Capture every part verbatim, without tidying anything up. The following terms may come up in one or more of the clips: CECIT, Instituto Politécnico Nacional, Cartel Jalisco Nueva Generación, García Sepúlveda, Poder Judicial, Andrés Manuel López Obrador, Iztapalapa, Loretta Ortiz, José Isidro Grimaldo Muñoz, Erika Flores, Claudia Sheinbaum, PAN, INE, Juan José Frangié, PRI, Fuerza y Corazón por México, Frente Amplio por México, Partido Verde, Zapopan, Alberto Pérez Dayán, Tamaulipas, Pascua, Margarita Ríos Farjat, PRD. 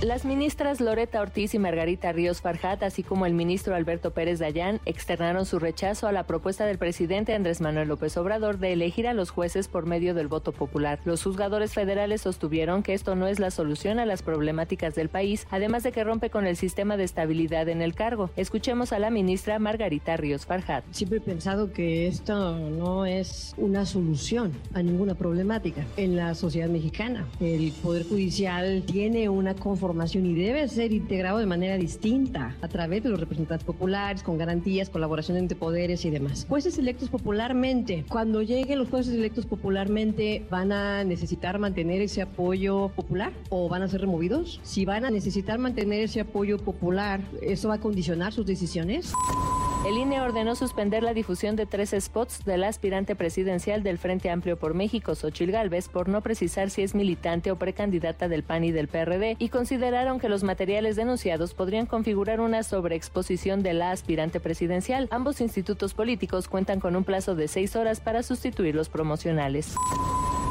Las ministras Loretta Ortiz y Margarita Ríos Farjat, así como el ministro Alberto Pérez Dayán, externaron su rechazo a la propuesta del presidente Andrés Manuel López Obrador de elegir a los jueces por medio del voto popular. Los juzgadores federales sostuvieron que esto no es la solución a las problemáticas del país, además de que rompe con el sistema de estabilidad en el cargo. Escuchemos a la ministra Margarita Ríos Farjat. Siempre he pensado que esto no es una solución a ninguna problemática en la sociedad mexicana. El Poder Judicial tiene una conformación y debe ser integrado de manera distinta a través de los representantes populares, con garantías, colaboración entre poderes y demás. Jueces electos popularmente. Cuando lleguen los jueces electos popularmente, ¿van a necesitar mantener ese apoyo popular o van a ser removidos? Si van a necesitar mantener ese apoyo popular, ¿eso va a condicionar sus decisiones? El I N E ordenó suspender la difusión de tres spots del aspirante presidencial del Frente Amplio por México, Xóchitl Gálvez, por no precisar si es militante o precandidata del P A N y del P R D, y consideraron que los materiales denunciados podrían configurar una sobreexposición de la aspirante presidencial. Ambos institutos políticos cuentan con un plazo de seis horas para sustituir los promocionales.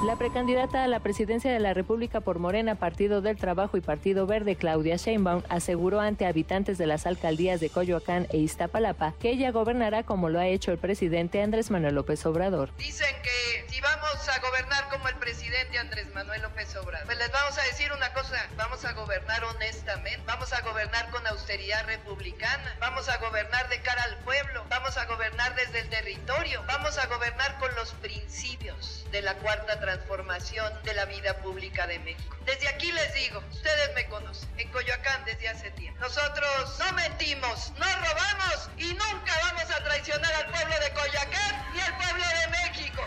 La precandidata a la presidencia de la República por Morena, Partido del Trabajo y Partido Verde, Claudia Sheinbaum, aseguró ante habitantes de las alcaldías de Coyoacán e Iztapalapa que ella gobernará como lo ha hecho el presidente Andrés Manuel López Obrador. Dicen que si vamos a gobernar como el presidente Andrés Manuel López Obrador, pues les vamos a decir una cosa: vamos a gobernar honestamente, vamos a gobernar con austeridad republicana, vamos a gobernar de cara al pueblo, vamos a gobernar desde el territorio, vamos a gobernar con los principios de la Cuarta Transformación. transformación de la vida pública de México. Desde aquí les digo, ustedes me conocen, en Coyoacán desde hace tiempo. Nosotros no mentimos, no robamos y nunca vamos a traicionar al pueblo de Coyoacán y al pueblo de México.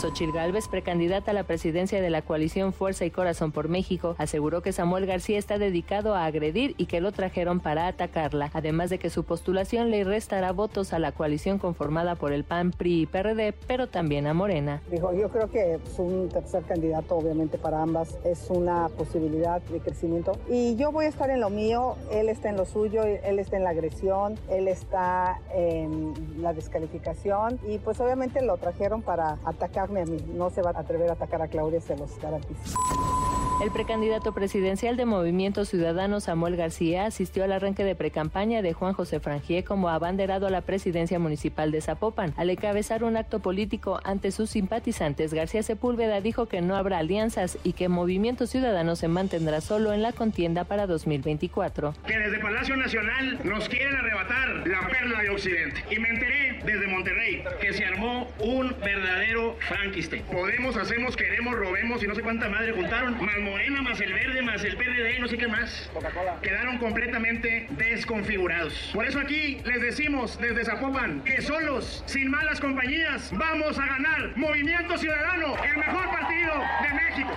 Xóchitl Gálvez, precandidata a la presidencia de la coalición Fuerza y Corazón por México, aseguró que Samuel García está dedicado a agredir y que lo trajeron para atacarla, además de que su postulación le restará votos a la coalición conformada por el P A N, P R I y P R D, pero también a Morena. Dijo, yo creo que pues, un tercer candidato obviamente para ambas es una posibilidad de crecimiento y yo voy a estar en lo mío, él está en lo suyo, él está en la agresión, él está en la descalificación y pues obviamente lo trajeron para atacar. A mí. No se va a atrever a atacar a Claudia, se los garantizo. El precandidato presidencial de Movimiento Ciudadano, Samuel García, asistió al arranque de precampaña de Juan José Frangié como abanderado a la presidencia municipal de Zapopan. Al encabezar un acto político ante sus simpatizantes, García Sepúlveda dijo que no habrá alianzas y que Movimiento Ciudadano se mantendrá solo en la contienda para dos mil veinticuatro. Que desde Palacio Nacional nos quieren arrebatar la perla de Occidente. Y me enteré desde Monterrey que se armó un verdadero franquiste. Podemos, hacemos, queremos, robemos y no sé cuánta madre juntaron. Más Morena, más el Verde, más el P R D, no sé qué más, Coca-Cola. Quedaron completamente desconfigurados. Por eso aquí les decimos desde Zapopan que solos, sin malas compañías, vamos a ganar. Movimiento Ciudadano, el mejor partido de México.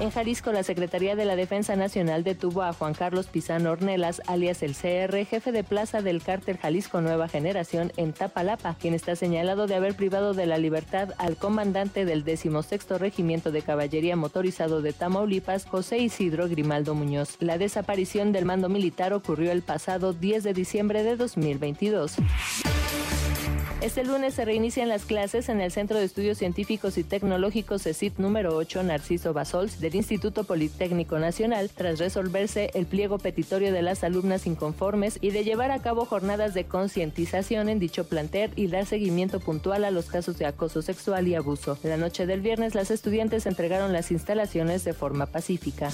En Jalisco, la Secretaría de la Defensa Nacional detuvo a Juan Carlos Pizano Ornelas, alias el C R, jefe de plaza del Cartel Jalisco Nueva Generación en Tapalapa, quien está señalado de haber privado de la libertad al comandante del decimosexto Regimiento de Caballería Motorizado de Tamaulipas, José Isidro Grimaldo Muñoz. La desaparición del mando militar ocurrió el pasado diez de diciembre de dos mil veintidós. Este lunes se reinician las clases en el Centro de Estudios Científicos y Tecnológicos C E C I T número ocho Narciso Basols del Instituto Politécnico Nacional tras resolverse el pliego petitorio de las alumnas inconformes y de llevar a cabo jornadas de concientización en dicho plantel y dar seguimiento puntual a los casos de acoso sexual y abuso. La noche del viernes las estudiantes entregaron las instalaciones de forma pacífica.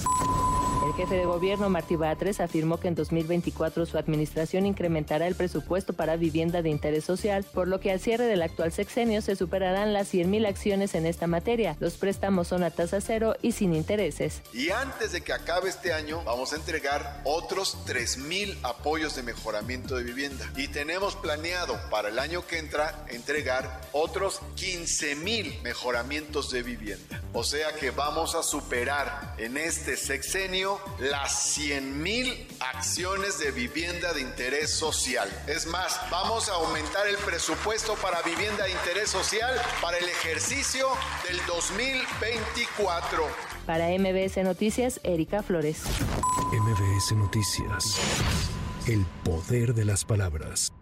El jefe de gobierno, Martí Batres, afirmó que en dos mil veinticuatro su administración incrementará el presupuesto para vivienda de interés social, por lo que al cierre del actual sexenio se superarán las cien mil acciones en esta materia. Los préstamos son a tasa cero y sin intereses. Y antes de que acabe este año, vamos a entregar otros tres mil apoyos de mejoramiento de vivienda. Y tenemos planeado para el año que entra entregar otros quince mil mejoramientos de vivienda. O sea que vamos a superar en este sexenio las cien mil acciones de vivienda de interés social. Es más, vamos a aumentar el presupuesto para vivienda de interés social para el ejercicio del dos mil veinticuatro. Para M V S Noticias, Erika Flores. M V S Noticias, el poder de las palabras.